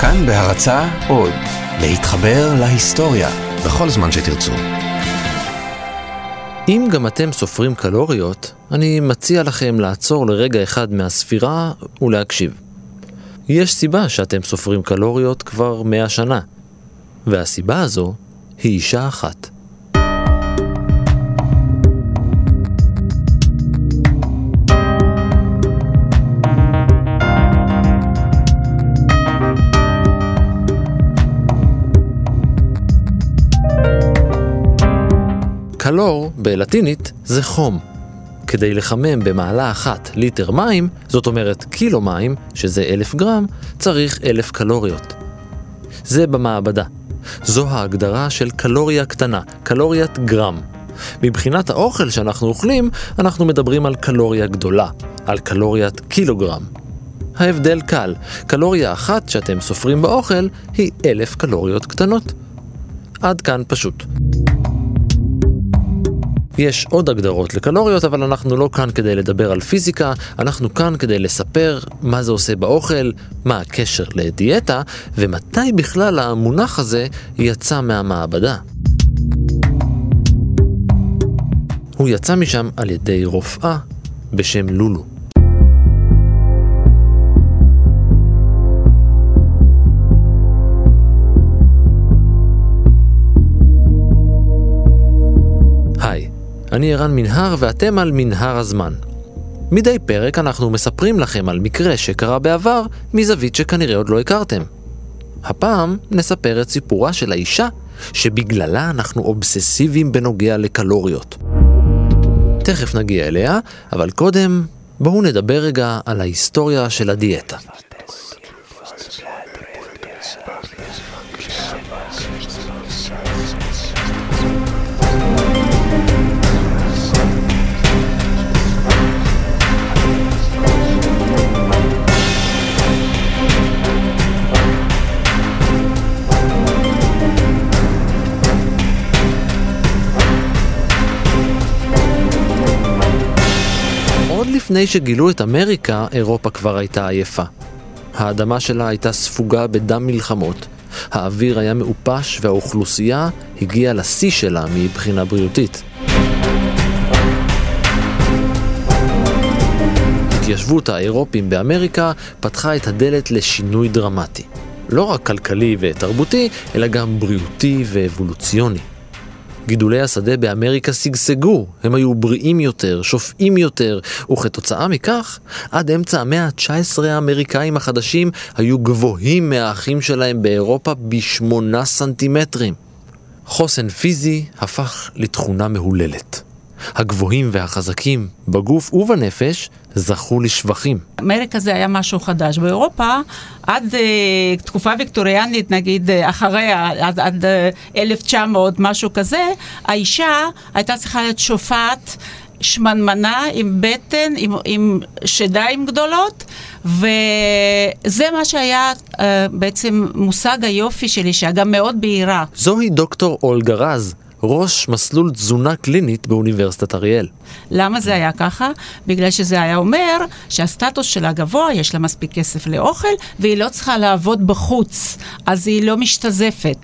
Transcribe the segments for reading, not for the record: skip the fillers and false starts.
כאן בהרצאה עוד, להתחבר להיסטוריה, בכל זמן שתרצו. אם גם אתם סופרים קלוריות, אני מציע לכם לעצור לרגע אחד מהספירה ולהקשיב. יש סיבה שאתם סופרים קלוריות כבר 100 שנה, והסיבה הזו היא אישה אחת. קלור בלטינית זה חום. כדי לחמם במעלה אחת ליטר מים, זאת אומרת קילו מים, שזה 1,000 גרם, צריך 1,000 קלוריות. זה במעבדה. זו ההגדרה של קלוריה קטנה, קלוריית גרם. מבחינת האוכל שאנחנו אוכלים, אנחנו מדברים על קלוריה גדולה, על קלוריית קילוגרם. ההבדל קל, קלוריה אחת שאתם סופרים באוכל היא 1,000 קלוריות קטנות. עד כאן פשוט. יש עוד הגדרות לקלוריות, אבל אנחנו לא כאן כדי לדבר על פיזיקה, אנחנו כאן כדי לספר מה זה עושה באוכל, מה הקשר לדיאטה, ומתי בכלל המונח הזה יצא מהמעבדה. הוא יצא משם על ידי רופאה בשם לולו. אני ערן מנהר ואתם על מנהר הזמן. מדי פרק אנחנו מספרים לכם על מקרה שקרה בעבר מזווית שכנראה עוד לא הכרתם. הפעם נספר את סיפורה של האישה שבגללה אנחנו אובססיביים בנוגע לקלוריות. תכף נגיע אליה, אבל קודם בואו נדבר רגע על ההיסטוריה של הדיאטה. לפני שגילו את אמריקה, אירופה כבר הייתה עייפה. האדמה שלה הייתה ספוגה בדם מלחמות, האוויר היה מאופש והאוכלוסייה הגיעה לשיא שלה מבחינה בריאותית. התיישבות האירופים באמריקה פתחה את הדלת לשינוי דרמטי. לא רק כלכלי ותרבותי, אלא גם בריאותי ואבולוציוני. גידולי השדה באמריקה סגסגו, הם היו בריאים יותר, שופעים יותר, וכתוצאה מכך, עד אמצע המאה ה-19 האמריקאים החדשים היו גבוהים מהאחים שלהם באירופה ב8 סנטימטרים. חוסן פיזי הפך לתכונה מהוללת. הגבוהים והחזקים בגוף ובנפש זכו לשבחים. אמריקה זה היה משהו חדש. באירופה עד תקופה ויקטוריאנית, נגיד אחריה, עד 1900 משהו כזה, האישה הייתה צריכה להיות שופעת, שמנמנה, עם בטן, עם שדיים גדולות, וזה מה שהיה בעצם מושג היופי של אישה, גם מאוד בהירה. זוהי דוקטור אולגה רז, ראש מסלול תזונה קלינית באוניברסיטת אריאל. למה זה היה ככה? בגלל שזה היה אומר שהסטטוס שלה גבוה, יש לה מספיק כסף לאוכל, והיא לא צריכה לעבוד בחוץ, אז היא לא משתזפת.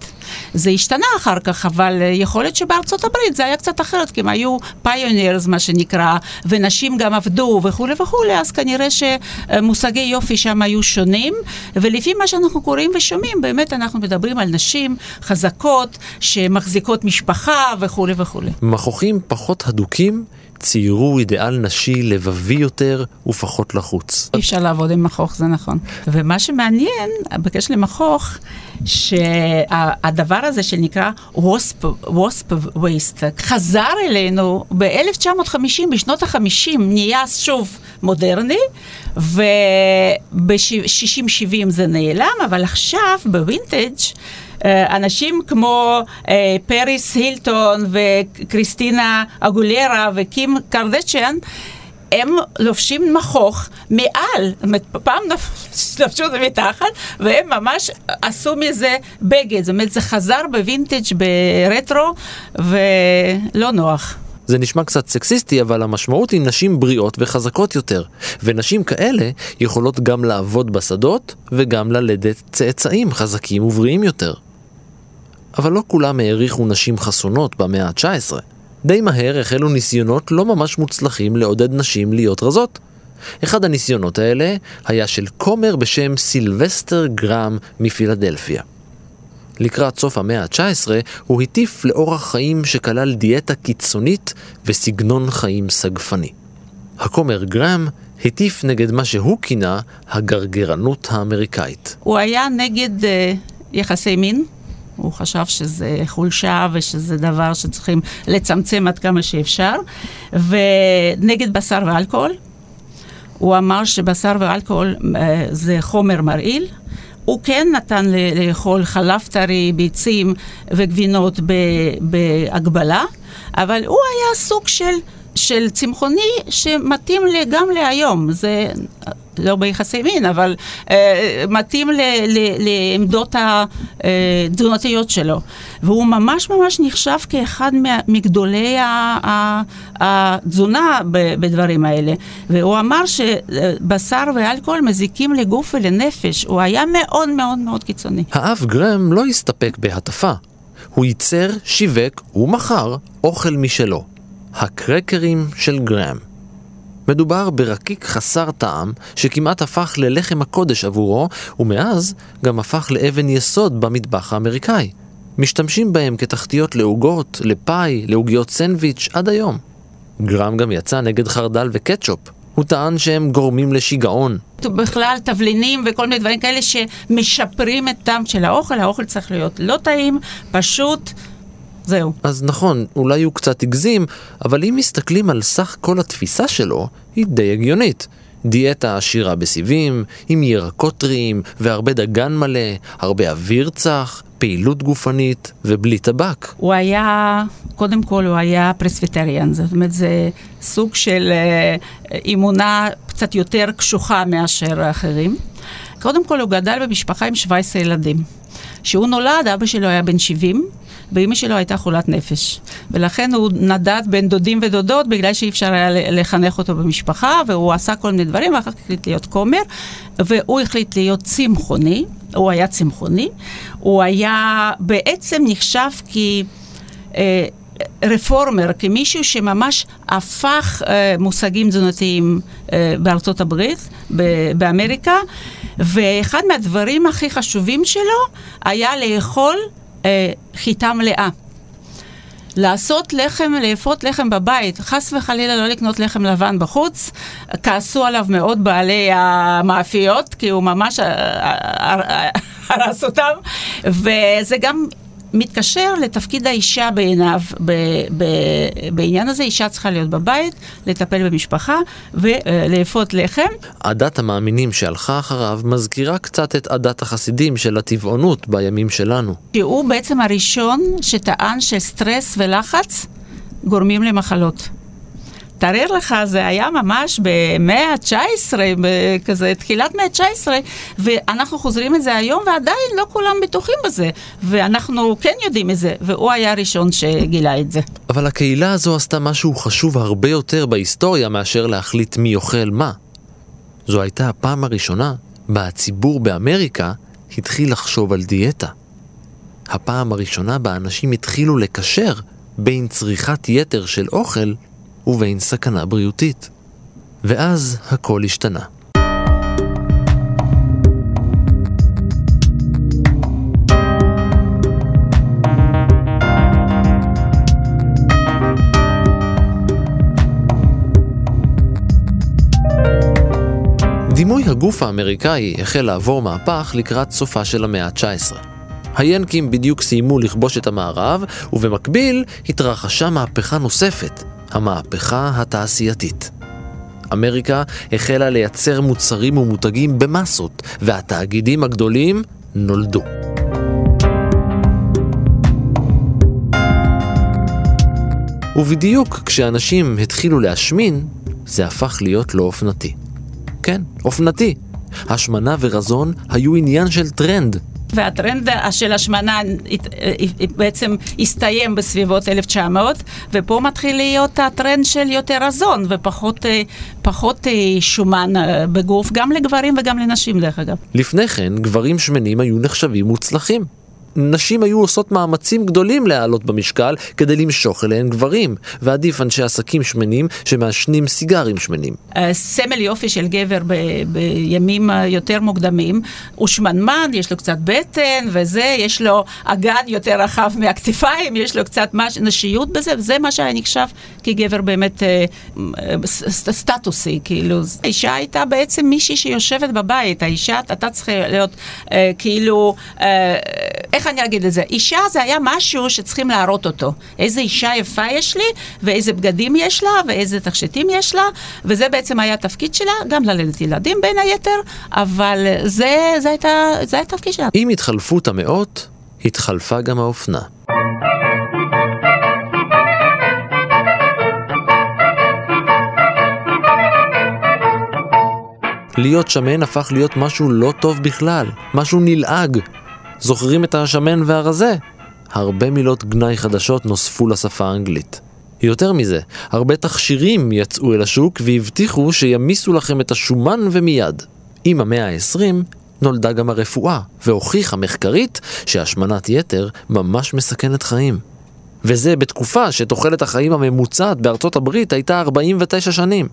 זה השתנה אחר כך, אבל יכול להיות שבארצות הברית זה היה קצת אחרת, כי הם היו פיונרס, מה שנקרא, ונשים גם עבדו וכו' וכו', אז כנראה שמושגי יופי שם היו שונים, ולפי מה שאנחנו קוראים ושומעים, באמת אנחנו מדברים על נשים חזקות, שמחזיקות משפחה וכו' וכו'. מכוחים פחות הדוקים, ציירו אידאל נשי לבבי יותר ופחות לחוץ. אי אפשר לעבוד עם מכוך, זה נכון. ומה שמעניין, בקשר למכוך, שהדבר הזה שנקרא wasp waist, חזר אלינו ב-1950, בשנות ה-50, נהיה שוב מודרני, וב-60-70 זה נעלם, אבל עכשיו בווינטג' אנשים כמו פריס הילטון וקריסטינה אגולרה וקים קרדשן, הם לובשים מכוך מעל, פעם לובשו זה מתחת, והם ממש עשו מזה בגד, זאת אומרת זה חזר בווינטג' ברטרו ולא נוח. זה נשמע קצת סקסיסטי, אבל המשמעות היא נשים בריאות וחזקות יותר, ונשים כאלה יכולות גם לעבוד בשדות וגם ללדת צאצאים חזקים ובריאים יותר. אבל לא כולם העריכו נשים חסונות במאה ה-19. די מהר החלו ניסיונות לא ממש מוצלחים לעודד נשים להיות רזות. אחד הניסיונות האלה היה של קומר בשם סילבסטר גרם מפילדלפיה. לקראת סוף המאה ה-19 הוא הטיף לאורח חיים שכלל דיאטה קיצונית וסגנון חיים סגפני. הקומר גרם הטיף נגד מה שהוא כינה הגרגרנות האמריקאית. הוא היה נגד יחסי מין. הוא חשב שזה חולשה ושזה דבר שצריכים לצמצם עד כמה שאפשר. ונגד בשר ואלכוהול. הוא אמר שבשר ואלכוהול זה חומר מרעיל. הוא כן נתן לאכול חלב טרי, ביצים וגבינות בהגבלה, אבל הוא היה סוג של צמחוני שמתאים גם להיום. זה לא ביחסי מין, אבל מתאים לעמדות התזונתיות שלו. והוא ממש ממש נחשב כאחד מגדולי התזונה בדברים האלה. והוא אמר שבשר ואלכוהול מזיקים לגוף ולנפש. הוא היה מאוד מאוד מאוד קיצוני. האב גרם לא הסתפק בהטפה. הוא ייצר, שיווק ומכר אוכל משלו. הקרקרים של גרם. מדובר ברקיק חסר טעם שכמעט הפך ללחם הקודש עבורו, ומאז גם הפך לאבן יסוד במטבח האמריקאי. משתמשים בהם כתחתיות לעוגות, לפאי, לעוגיות סנדוויץ' עד היום. גרם גם יצא נגד חרדל וקטשופ. הוא טען שהם גורמים לשיגעון. בכלל תבלינים וכל מיני דברים כאלה שמשפרים את טעם של האוכל. האוכל צריך להיות לא טעים, פשוט זהו. אז נכון, אולי הוא קצת הגזים, אבל אם מסתכלים על סך כל התפיסה שלו, היא די הגיונית. דיאטה עשירה בסיבים, עם ירקות טריים, והרבה דגן מלא, הרבה אוויר צח, פעילות גופנית, ובלי טבק. הוא היה, קודם כל הוא היה פרסביטריאן, זאת אומרת זה סוג של אימונה קצת יותר קשוחה מאשר האחרים. קודם כל הוא גדל במשפחה עם 17 ילדים. כשהוא נולד, אבא שלו היה בן 70, ואמא שלו הייתה חולת נפש. ולכן הוא נדד בין דודים ודודות, בגלל שאי אפשר היה לחנך אותו במשפחה, והוא עשה כל מיני דברים, ואחר כך החליט להיות קומר, והוא החליט להיות צמחוני, הוא היה צמחוני, הוא היה בעצם נחשב כרפורמר, כמישהו שממש הפך מושגים תזונתיים בארצות הברית, באמריקה, ואחד מהדברים הכי חשובים שלו היה לאכול חיטה מלאה. לעשות לחם, לאפות לחם בבית, חס וחלילה לא לקנות לחם לבן בחוץ. כעסו עליו מאוד בעלי המאפיות, כי הוא ממש הרס אותם, וזה גם מתקשר לתפקיד האישה בעיניו, בעניין הזה אישה צריכה להיות בבית, לטפל במשפחה ולאפות לחם. עדת המאמינים שהלכה אחריו מזכירה קצת את עדת החסידים של הטבעונות בימים שלנו. שהוא בעצם הראשון שטען שסטרס ולחץ גורמים למחלות. תארר לך, זה היה ממש במאה ה-19, כזה, תחילת מאה ה-19, ואנחנו חוזרים את זה היום, ועדיין לא כולם בטוחים בזה, ואנחנו כן יודעים את זה, והוא היה הראשון שגילה את זה. אבל הקהילה הזו עשתה משהו חשוב הרבה יותר בהיסטוריה, מאשר להחליט מי אוכל מה. זו הייתה הפעם הראשונה, בה הציבור באמריקה התחיל לחשוב על דיאטה. הפעם הראשונה בה אנשים התחילו לקשר בין צריכת יתר של אוכל, ובין סכנה בריאותית. ואז הכל השתנה. דימוי הגוף האמריקאי החל לעבור מהפך לקראת סופה של המאה ה-19. היאנקים בדיוק סיימו לכבוש את המערב, ובמקביל התרחשה מהפכה נוספת. המהפכה התעשייתית. אמריקה החלה לייצר מוצרים ומותגים במסות, והתאגידים הגדולים נולדו. ובדיוק כשאנשים התחילו להשמין, זה הפך להיות לא אופנתי. כן, אופנתי. השמנה ורזון היו עניין של טרנד, והטרנד של השמנה בעצם הסתיים בסביבות 1900, ופה מתחיל להיות הטרנד של יותר רזון ופחות שומן בגוף, גם לגברים וגם לנשים דרך אגב. לפני כן, גברים שמנים היו נחשבים מוצלחים. נשים היו עושות מאמצים גדולים להעלות במשקל כדי למשוך אליהן גברים, ועדיף אנשי עסקים שמנים שמעשנים סיגרים שמנים. סמל יופי של גבר בימים יותר מוקדמים, הוא שמנמן, יש לו קצת בטן וזה, יש לו אגן יותר רחב מהכתפיים, יש לו קצת נשיות בזה, וזה מה שהיה נחשב כגבר באמת סטטוסי, כאילו. האישה הייתה בעצם מישהי שיושבת בבית, האישה, אתה צריכה להיות כאילו... איך אני אגיד את זה? אישה זה היה משהו שצריכים להראות אותו. איזה אישה יפה יש לי, ואיזה בגדים יש לה, ואיזה תכשיטים יש לה, וזה בעצם היה התפקיד שלה, גם ללדת ילדים בין היתר, אבל זה היה התפקיד שלה. עם התחלפות המאות, התחלפה גם האופנה. להיות שמן הפך להיות משהו לא טוב בכלל, משהו נלעג. זוכרים את השמן והרזה? הרבה מילות גנאי חדשות נוספו לשפה האנגלית. יותר מזה, הרבה תכשירים יצאו אל השוק והבטיחו שימיסו לכם את השומן ומיד. עם המאה ה-20 נולדה גם הרפואה, והוכיחה מחקרית שהשמנת יתר ממש מסכנת חיים. וזה בתקופה שתוחלת החיים הממוצעת בארצות הברית הייתה 49 שנים.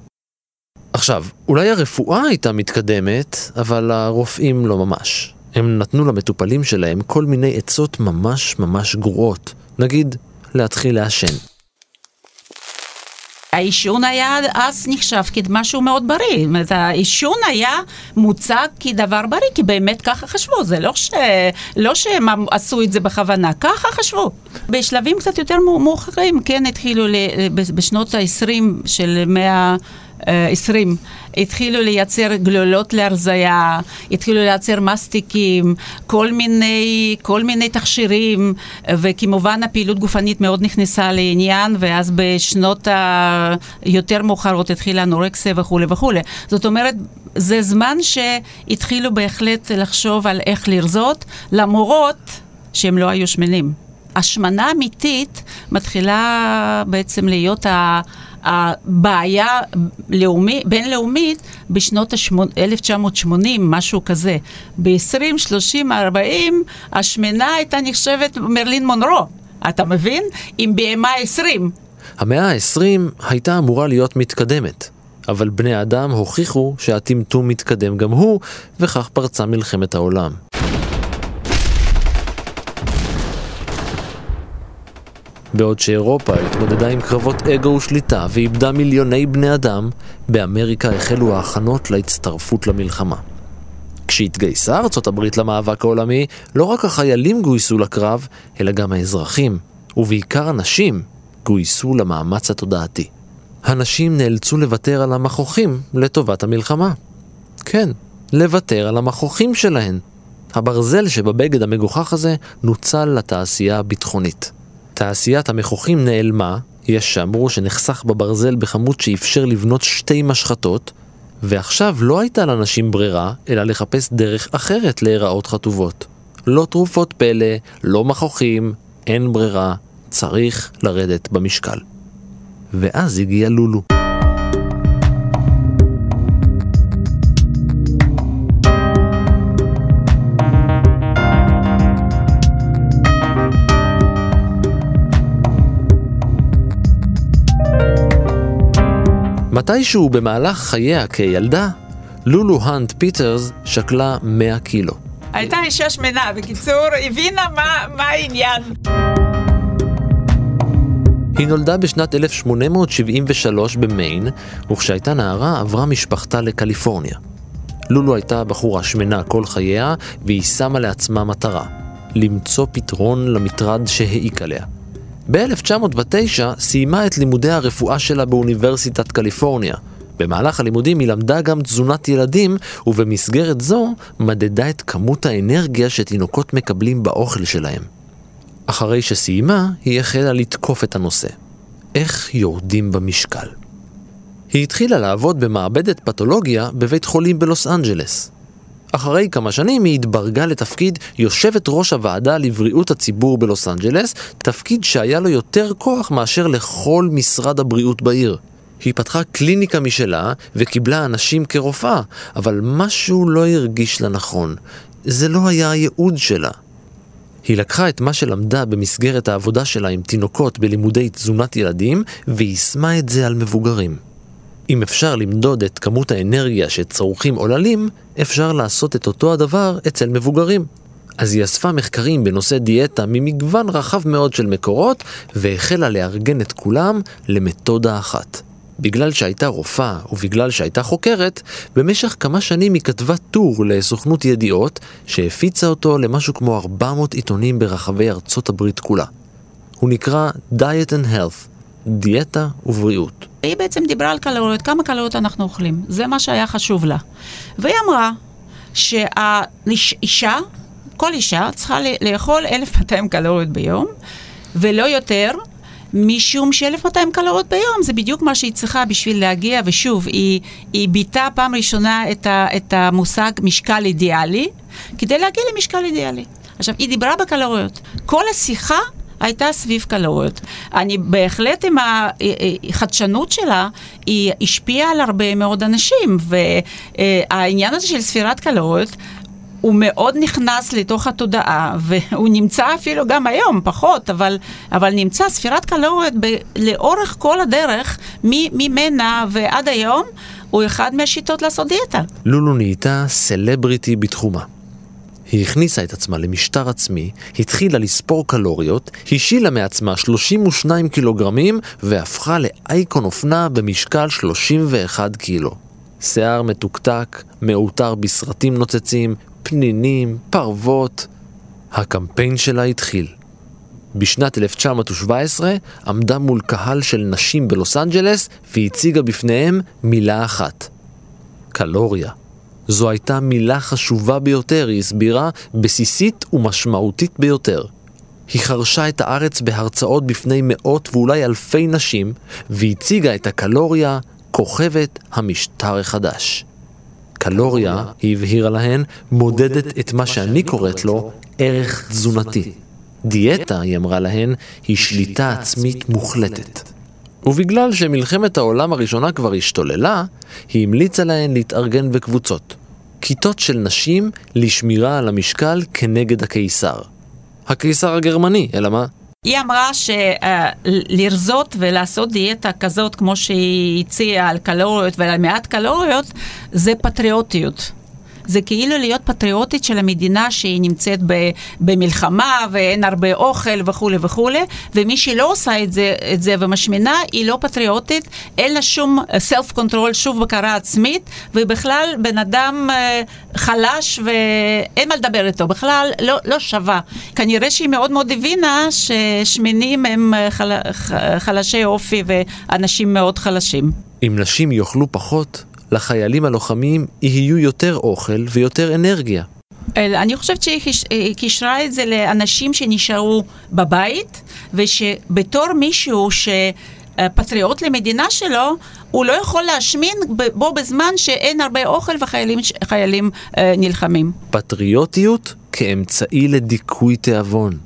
עכשיו, אולי הרפואה הייתה מתקדמת, אבל הרופאים לא ממש. הם נתנו למטופלים שלהם כל מיני עצות ממש ממש גרועות. נגיד, להתחיל לעשן. העישון היה אז נחשב כמשהו מאוד בריא. העישון היה מוצג כדבר בריא, כי באמת ככה חשבו. זה לא שהם עשו את זה בכוונה, ככה חשבו. בשלבים קצת יותר מאוחרים, כן, התחילו בשנות ה-20 של 120, התחילו לייצר גלולות להרזיה, התחילו לייצר מסטיקים, כל מיני תכשירים, וכמובן הפעילות גופנית מאוד נכנסה לעניין, ואז בשנות היותר מאוחרות התחילה אנורקסיה וכו' וכו'. זאת אומרת, זה זמן שהתחילו בהחלט לחשוב על איך לרזות, למרות שהם לא היו שמנים. השמנה אמיתית מתחילה בעצם להיות הבעיה בינלאומית בשנות 1980, משהו כזה. ב-20, 30, 40, השמנה הייתה נחשבת מרלין מונרו, אתה מבין? עם BMI 20. המאה ה-20 הייתה אמורה להיות מתקדמת, אבל בני האדם הוכיחו שהטמטום מתקדם גם הוא, וכך פרצה מלחמת העולם. בעוד שאירופה התמודדה עם קרבות אגו ושליטה ואיבדה מיליוני בני אדם, באמריקה החלו ההכנות להצטרפות למלחמה. כשהתגייסה ארצות הברית למאבק העולמי, לא רק החיילים גויסו לקרב, אלא גם האזרחים, ובעיקר הנשים, גויסו למאמץ התודעתי. הנשים נאלצו לוותר על המכוחים לטובת המלחמה. כן, לוותר על המכוחים שלהן. הברזל שבבגד המגוחך הזה נוצל לתעשייה הביטחונית. תעשיית המכוחים נעלמה, יש שאמרו שנחסך בברזל בכמות שאפשר לבנות 2 משחטות, ועכשיו לא הייתה לאנשים ברירה, אלא לחפש דרך אחרת להיראות חטובות. לא תרופות פלא, לא מכוחים, אין ברירה, צריך לרדת במשקל. ואז הגיע לולו. מתישהו במהלך חייה כילדה, לולו הנט פיטרס שקלה 100 קילו. הייתה אישה שמנה, בקיצור, הבינה מה העניין. היא נולדה בשנת 1873 במיין, וכשהייתה נערה עברה משפחתה לקליפורניה. לולו הייתה בחורה שמנה כל חייה, והיא שמה לעצמה מטרה, למצוא פתרון למטרד שהעיק עליה. ב-1909 סיימה את לימודי הרפואה שלה באוניברסיטת קליפורניה. במהלך הלימודים היא למדה גם תזונת ילדים, ובמסגרת זו מדדה את כמות האנרגיה שתינוקות מקבלים באוכל שלהם. אחרי שסיימה, היא החלה לתקוף את הנושא. איך יורדים במשקל? היא התחילה לעבוד במעבדת פתולוגיה בבית חולים בלוס אנג'לס. אחרי כמה שנים היא התברגה לתפקיד יושבת ראש הוועדה לבריאות הציבור בלוס אנג'לס, תפקיד שהיה לו יותר כוח מאשר לכל משרד הבריאות בעיר. היא פתחה קליניקה משלה וקיבלה אנשים כרופאה, אבל משהו לא הרגיש לה נכון. זה לא היה הייעוד שלה. היא לקחה את מה שלמדה במסגרת העבודה שלה עם תינוקות בלימודי תזונת ילדים, ויישמה את זה על מבוגרים. אם אפשר למדוד את כמות האנרגיה שצורכים עוללים, אפשר לעשות את אותו הדבר אצל מבוגרים. אז היא אספה מחקרים בנושא דיאטה ממגוון רחב מאוד של מקורות, והחלה לארגן את כולם למתודה אחת. בגלל שהייתה רופאה ובגלל שהייתה חוקרת, במשך כמה שנים היא כתבה טור לסוכנות ידיעות שהפיצה אותו למשהו כמו 400 עיתונים ברחבי ארצות הברית כולה. הוא נקרא Diet and Health, דיאטה ובריאות. היא בעצם דיברה על קלוריות, כמה קלוריות אנחנו אוכלים, זה מה שהיה חשוב לה. והיא אמרה שהאישה, כל אישה צריכה לאכול 1200 קלוריות ביום ולא יותר, משום ש-1200 קלוריות ביום זה בדיוק מה שהיא צריכה בשביל להגיע, ושוב, היא ביטה פעם ראשונה את המושג משקל אידיאלי, כדי להגיע למשקל אידיאלי. עכשיו, היא דיברה בקלוריות. כל השיחה הייתה סביב קלוריות. אני בהחלט עם החדשנות שלה, היא השפיעה על הרבה מאוד אנשים, והעניין הזה של ספירת קלוריות, הוא מאוד נכנס לתוך התודעה, והוא נמצא אפילו גם היום, פחות, אבל נמצא ספירת קלוריות לאורך כל הדרך, ממנה ועד היום, הוא אחד מהשיטות לעשות דיאטה. לולו נהייתה סלבריטי בתחומה. היא הכניסה את עצמה למשטר עצמי, התחילה לספור קלוריות, השילה מעצמה 32 קילוגרמים, והפכה לאייקון אופנה במשקל 31 קילו. שיער מתוקתק, מאותר בסרטים נוצצים, פנינים, פרוות. הקמפיין שלה התחיל. בשנת 1917 עמדה מול קהל של נשים בלוס אנג'לס והציגה בפניהם מילה אחת. קלוריה. זו הייתה מילה חשובה ביותר, היא הסבירה, בסיסית ומשמעותית ביותר. היא חרשה את הארץ בהרצאות בפני מאות ואולי אלפי נשים והציגה את הקלוריה כוכבת המשטר החדש. קלוריה, היא הבהירה להן, מודדת את מה שאני קוראת לו ערך תזונתי. דיאטה, היא אמרה להן, היא שליטה עצמית מוחלטת. ובגלל שמלחמת העולם הראשונה כבר השתוללה, היא המליצה להן להתארגן בקבוצות. כיתות של נשים לשמירה על המשקל כנגד הקיסר. הקיסר הגרמני, אלא מה? היא אמרה שלרזות ולעשות דיאטה כזאת כמו שהיא הציעה על קלוריות ועל מעט קלוריות, זה פטריוטיות. זה כאילו להיות פטריוטית של המדינה שהיא נמצאת במלחמה ואין הרבה אוכל וכו' וכו'. ומי שלא עושה את זה ומשמינה, היא לא פטריוטית, אין לה שום סלף קונטרול, שוב בקרה עצמית, ובכלל בן אדם חלש ואין מה לדבר איתו, בכלל לא שווה. כנראה שהיא מאוד מאוד הבינה ששמינים הם חלשי אופי ואנשים מאוד חלשים. אם נשים יאכלו פחות, לחיילים הלוחמים יהיו יותר אוכל ויותר אנרגיה. אני חושבת שהיא קישרה את זה לאנשים שנשארו בבית, ושבתור מישהו שפטריוט למדינה שלו, הוא לא יכול להשמין בו בזמן שאין הרבה אוכל וחיילים נלחמים. פטריוטיות כאמצעי לדיכוי תיאבון.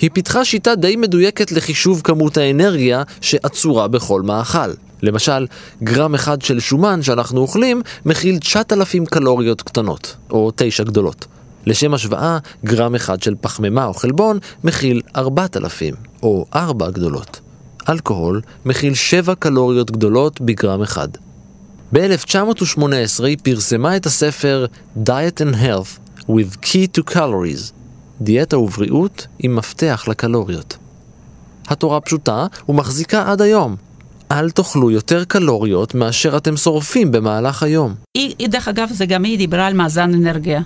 היא פיתחה שיטה די מדויקת לחישוב כמות האנרגיה שעצורה בכל מאכל. למשל, גרם אחד של שומן שאנחנו אוכלים מכיל 9,000 קלוריות קטנות, או 9 גדולות. לשם השוואה, גרם אחד של פחמימה או חלבון מכיל 4,000, או 4 גדולות. אלכוהול מכיל 7 קלוריות גדולות בגרם אחד. ב-1918 היא פרסמה את הספר Diet and Health with Key to Calories, דיאטה ובריאות עם מפתח לקלוריות. התורה פשוטה ומחזיקה עד היום. אל תאכלו יותר קלוריות מאשר אתם שורפים במהלך היום. דרך אגב, זה גם היא דיברה על מאזן אנרגיה.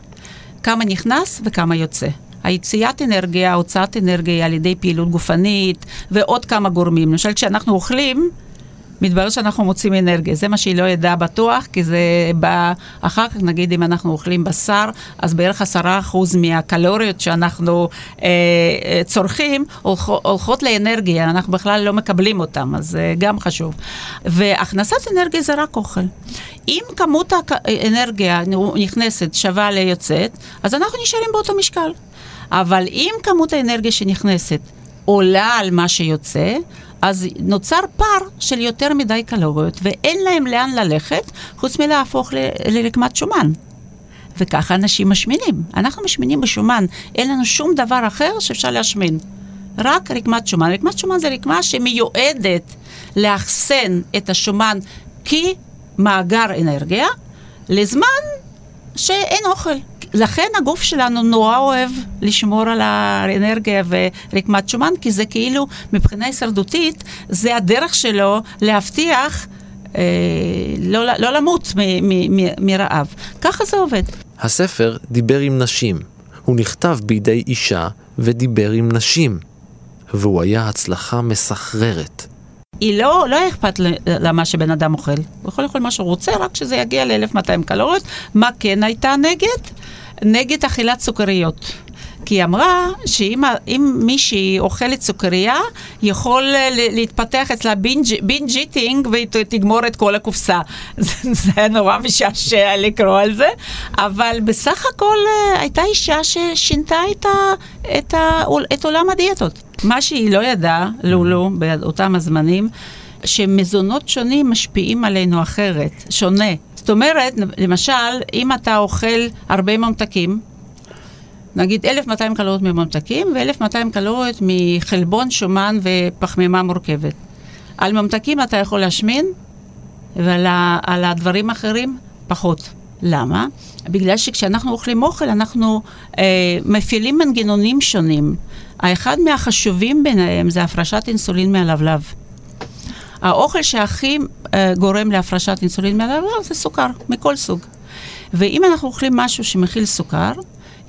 כמה נכנס וכמה יוצא. היציאת אנרגיה, הוצאת אנרגיה על ידי פעילות גופנית ועוד כמה גורמים. למשל, כשאנחנו אוכלים, מתברר שאנחנו מוצאים אנרגיה. זה מה שהיא לא ידעה בטוח, כי זה בא אחר כך, נגיד אם אנחנו אוכלים בשר, אז בערך 10% מהקלוריות שאנחנו צורכים, הולכות לאנרגיה, אנחנו בכלל לא מקבלים אותם, אז זה גם חשוב. והכנסת אנרגיה זה רק אוכל. אם כמות האנרגיה נכנסת שווה ליוצאת, אז אנחנו נשארים באותו משקל. אבל אם כמות האנרגיה שנכנסת עולה על מה שיוצא, אז נוצר פער של יותר מדי קלוריות, ואין להם לאן ללכת, חוץ מלהפוך לרקמת שומן. וככה אנשים משמינים. אנחנו משמינים בשומן, אין לנו שום דבר אחר שאפשר להשמין. רק רקמת שומן. רקמת שומן זה רקמה שמיועדת לאחסן את השומן כמאגר אנרגיה, לזמן שאין אוכל. לכן הגוף שלנו נורא אוהב לשמור על האנרגיה ורקמת שומן, כי זה כאילו מבחינה הישרדותית, זה הדרך שלו להבטיח לא למות מרעב. ככה זה עובד. הספר דיבר עם נשים. הוא נכתב בידי אישה ודיבר עם נשים. והוא היה הצלחה מסחררת. היא לא אכפת למה שבן אדם אוכל. הוא יכול לאכול מה שהוא רוצה, רק שזה יגיע ל-1200 קלוריות. מה כן הייתה נגד אכילת סוכריות. כי היא אמרה שאם מישהי אוכלת סוכריה, יכול להתפתח אצלה בינג' איטינג, ותגמור את כל הקופסה. זה היה נורא משעשע לקרוא על זה, אבל בסך הכל הייתה אישה ששינתה את עולם הדיאטות. מה שהיא לא ידעה, לולו, באותם הזמנים, שמזונות שונים משפיעים עלינו אחרת, שונה. זאת אומרת, למשל, אם אתה אוכל הרבה ממתקים, נגיד 1200 קלוריות מממתקים ו1200 קלוריות מחלבון, שומן ופחמימה מורכבת. על ממתקים אתה יכול להשמין, ועל הדברים האחרים פחות. למה? בגלל שכשאנחנו אוכלים אוכל, אנחנו מפעילים מנגנונים שונים. האחד מהחשובים ביניהם זה הפרשת אינסולין מהלבלב. האוכל שהכי גורם להפרשת אינסולין מהלבלב זה סוכר, מכל סוג. ואם אנחנו אוכלים משהו שמכיל סוכר,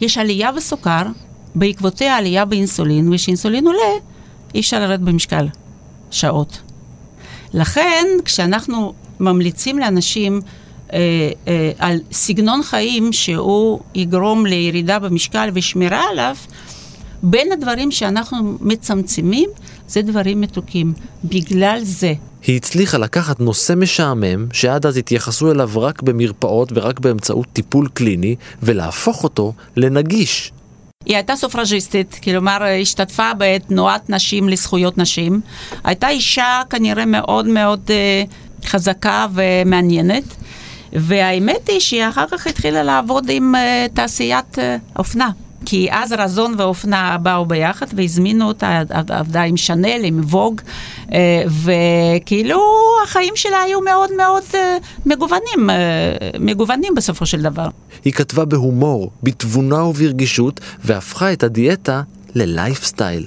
יש עלייה בסוכר, בעקבותיה עלייה באינסולין, ושאינסולין עולה, אי אפשר לרדת במשקל שעות. לכן, כשאנחנו ממליצים לאנשים על סגנון חיים שהוא יגרום לירידה במשקל ושמירה עליו, בין הדברים שאנחנו מצמצמים, זה דברים מתוקים. בגלל זה. היא הצליחה לקחת נושא משעמם, שעד אז התייחסו אליו רק במרפאות ורק באמצעות טיפול קליני, ולהפוך אותו לנגיש. היא הייתה סופרג'יסטית, כלומר, השתתפה בתנועת נשים לזכויות נשים. הייתה אישה כנראה מאוד מאוד חזקה ומעניינת, והאמת היא שהיא אחר כך התחילה לעבוד עם תעשיית אופנה. כי אז רזון ואופנה באו ביחד והזמינו אותה, עבדה עם שנל, עם ווג, וכאילו החיים שלה היו מאוד מאוד מגוונים בסופו של דבר. היא כתבה בהומור, בתבונה וברגישות, והפכה את הדיאטה ללייפסטייל.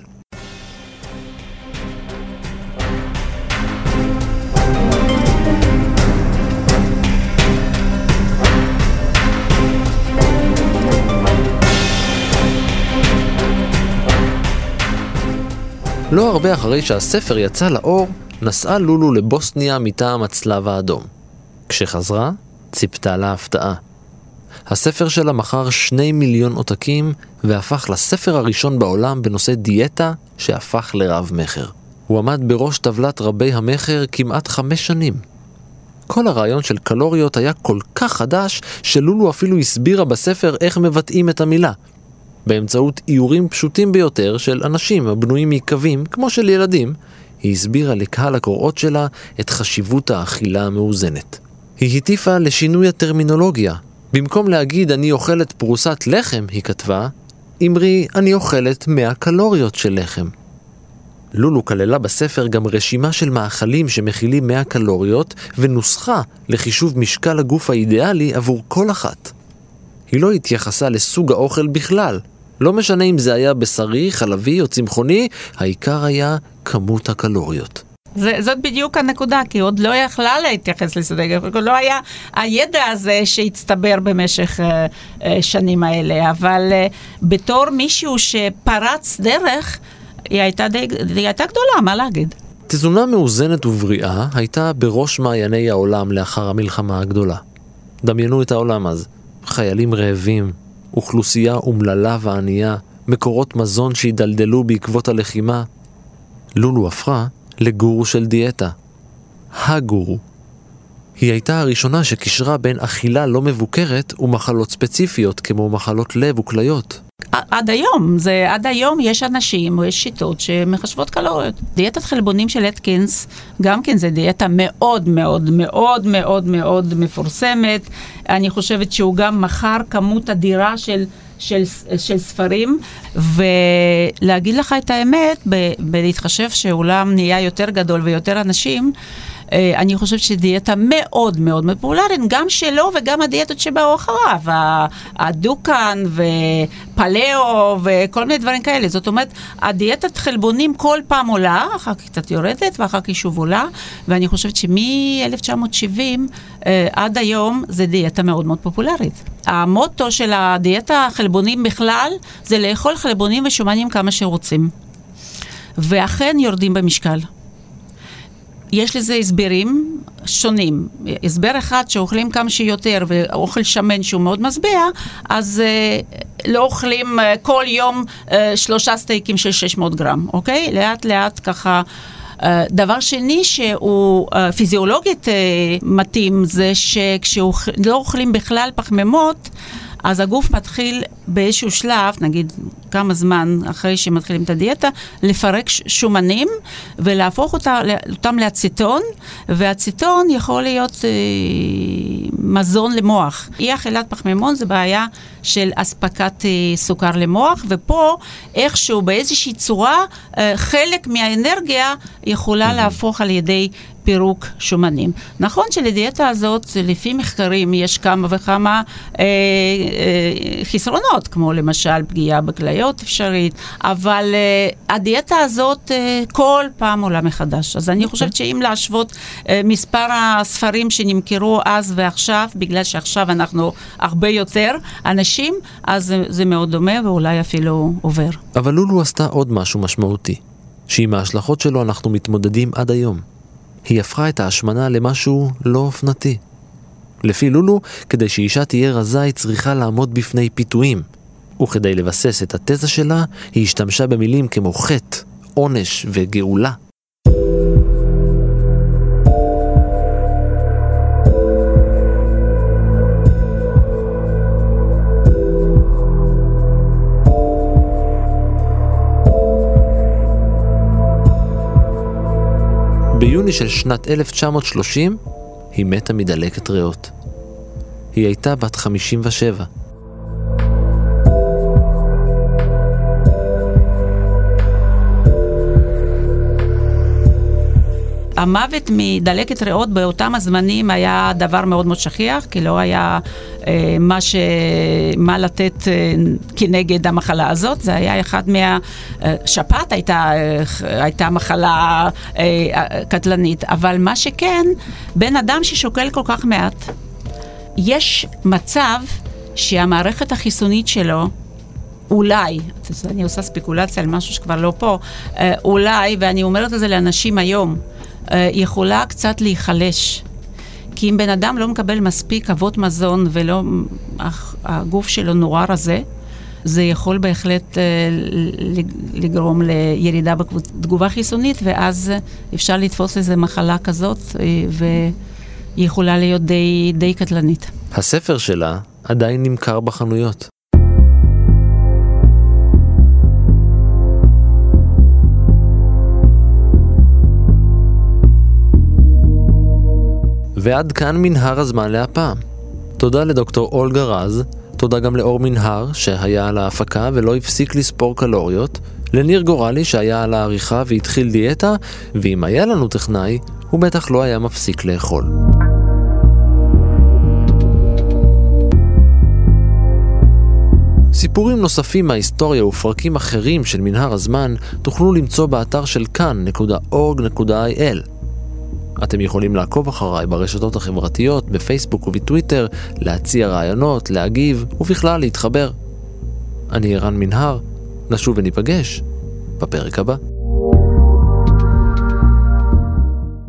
לא הרבה אחרי שהספר יצא לאור, נסעה לולו לבוסניה מטעם הצלב האדום. כשחזרה, ציפתה להפתעה. הספר שלה מכר 2 מיליון עותקים, והפך לספר הראשון בעולם בנושא דיאטה שהפך לרב מחר. הוא עמד בראש טבלת רבי המחר כמעט 5 שנים. כל הרעיון של קלוריות היה כל כך חדש, שלולו אפילו הסבירה בספר איך מבטאים את המילה. באמצעות איורים פשוטים ביותר של אנשים הבנויים מקווים, כמו של ילדים, היא הסבירה לקהל הקוראות שלה את חשיבות האכילה המאוזנת. היא הטיפה לשינוי הטרמינולוגיה. במקום להגיד אני אוכלת פרוסת לחם, היא כתבה, אמרי אני אוכלת 100 קלוריות של לחם. לולו כללה בספר גם רשימה של מאכלים שמכילים 100 קלוריות, ונוסחה לחישוב משקל הגוף האידיאלי עבור כל אחת. היא לא התייחסה לסוג האוכל בכלל. לא משנה אם זה היה בשרי, חלבי או צמחוני, העיקר היה כמות הקלוריות. זאת בדיוק הנקודה, כי עוד לא יכלה להתייחס לסדגר, לא היה הידע הזה שהצטבר במשך שנים האלה, אבל בתור מישהו שפרץ דרך, היא הייתה גדולה, מה להגיד? תזונה מאוזנת ובריאה הייתה בראש מעייני העולם לאחר המלחמה הגדולה. דמיינו את העולם אז. חיילים רעבים, אוכלוסייה אומללה וענייה, מקורות מזון שידלדלו בעקבות הלחימה. לולו הפכה לגורו של דיאטה. הגורו. היא הייתה הראשונה שקישרה בין אכילה לא מבוקרת ומחלות ספציפיות כמו מחלות לב וכליות. עד היום, עד היום יש אנשים או יש שיטות שמחשבות קלוריות. דיאטת חלבונים של אטקינס, גם כן זה דיאטה מאוד מאוד מאוד מאוד מאוד מפורסמת. אני חושבת שהוא גם מכר כמות אדירה של ספרים, ולהגיד לך את האמת, בלהתחשב שעולם נהיה יותר גדול ויותר אנשים, אני חושבת שדיאטה מאוד מאוד מפופולרית, גם שלו וגם הדיאטות שבאו אחריו, הדוקן ופלאו וכל מיני דברים כאלה. זאת אומרת, הדיאטת חלבונים כל פעם עולה, אחר כך קצת יורדת ואחר כך שוב עולה, ואני חושבת שמ-1970 עד היום זה דיאטה מאוד מאוד פופולרית. המוטו של הדיאטה החלבונים בכלל זה לאכול חלבונים ושומנים כמה שרוצים, ואכן יורדים במשקל. יש לזה הסברים שונים. הסבר אחד שאוכלים כמה שיותר, ואוכל שמן שהוא מאוד מסביע, אז לא אוכלים כל יום 3 סטייקים של 600 גרם, אוקיי? לאט לאט ככה. דבר שני שהוא פיזיולוגית מתאים, זה שכשלא אוכלים בכלל פחמימות, אז הגוף מתחיל באיזשהו שלב, נגיד כמה זמן אחרי שמתחילים את הדיאטה, לפרק שומנים ולהפוך אותם לאציטון, והאציטון יכול להיות מזון למוח. אי אכילת פחמימון זה בעיה של אספקת סוכר למוח, ופה איכשהו באיזושהי צורה חלק מהאנרגיה יכולה להפוך על ידי פירוק שומנים. נכון שלדיאטה הזאת, לפי מחקרים, יש כמה וכמה חסרונות, כמו למשל פגיעה בכליות אפשרית, אבל הדיאטה הזאת כל פעם עולה מחדש. אז אני חושבת שאם להשוות מספר הספרים שנמכרו אז ועכשיו, בגלל שעכשיו אנחנו הרבה יותר אנשים, אז זה מאוד דומה ואולי אפילו עובר. אבל לולו עשתה עוד משהו משמעותי, שעם ההשלכות שלו אנחנו מתמודדים עד היום. היא הפכה את ההשמנה למשהו לא אופנתי. לפי לולו, כדי שאישה תהיה רזה היא צריכה לעמוד בפני פיתויים, וכדי לבסס את התזה שלה היא השתמשה במילים כמו חטא, עונש וגאולה. ביוני של שנת 1930 היא מתה מדלקת ריאות. היא הייתה בת 57. המוות מדלקת ריאות באותם הזמנים היה דבר מאוד מאוד שכיח, כי לא היה מה לתת כנגד המחלה הזאת. זה היה אחד שפעת הייתה מחלה קטלנית, אבל מה שכן, בן אדם ששוקל כל כך מעט, יש מצב שהמערכת החיסונית שלו אולי, אני עושה ספקולציה על משהו שכבר לא פה, אולי, ואני אומרת את זה לאנשים היום, יכולה קצת להיחלש. כי אם בן אדם לא מקבל מספיק אבות מזון ולא, הגוף שלו נורא רזה, זה יכול בהחלט לגרום לירידה בתגובה חיסונית, ואז אפשר לתפוס איזו מחלה כזאת, והיא יכולה להיות די קטלנית. הספר שלה עדיין נמכר בחנויות. ועד כאן מנהר הזמן להפעם. תודה לדוקטור אולגה רז, תודה גם לאור מנהר שהיה על ההפקה ולא הפסיק לספור קלוריות, לניר גורלי שהיה על העריכה והתחיל דיאטה, ואם היה לנו טכנאי, הוא בטח לא היה מפסיק לאכול. סיפורים נוספים מההיסטוריה ופרקים אחרים של מנהר הזמן תוכלו למצוא באתר של kan.org.il. אתם יכולים לעקוב אחריי ברשתות החברתיות, בפייסבוק ובטוויטר, להציע רעיונות, להגיב, ובכלל להתחבר. אני ערן מנהר, נשוב וניפגש בפרק הבא.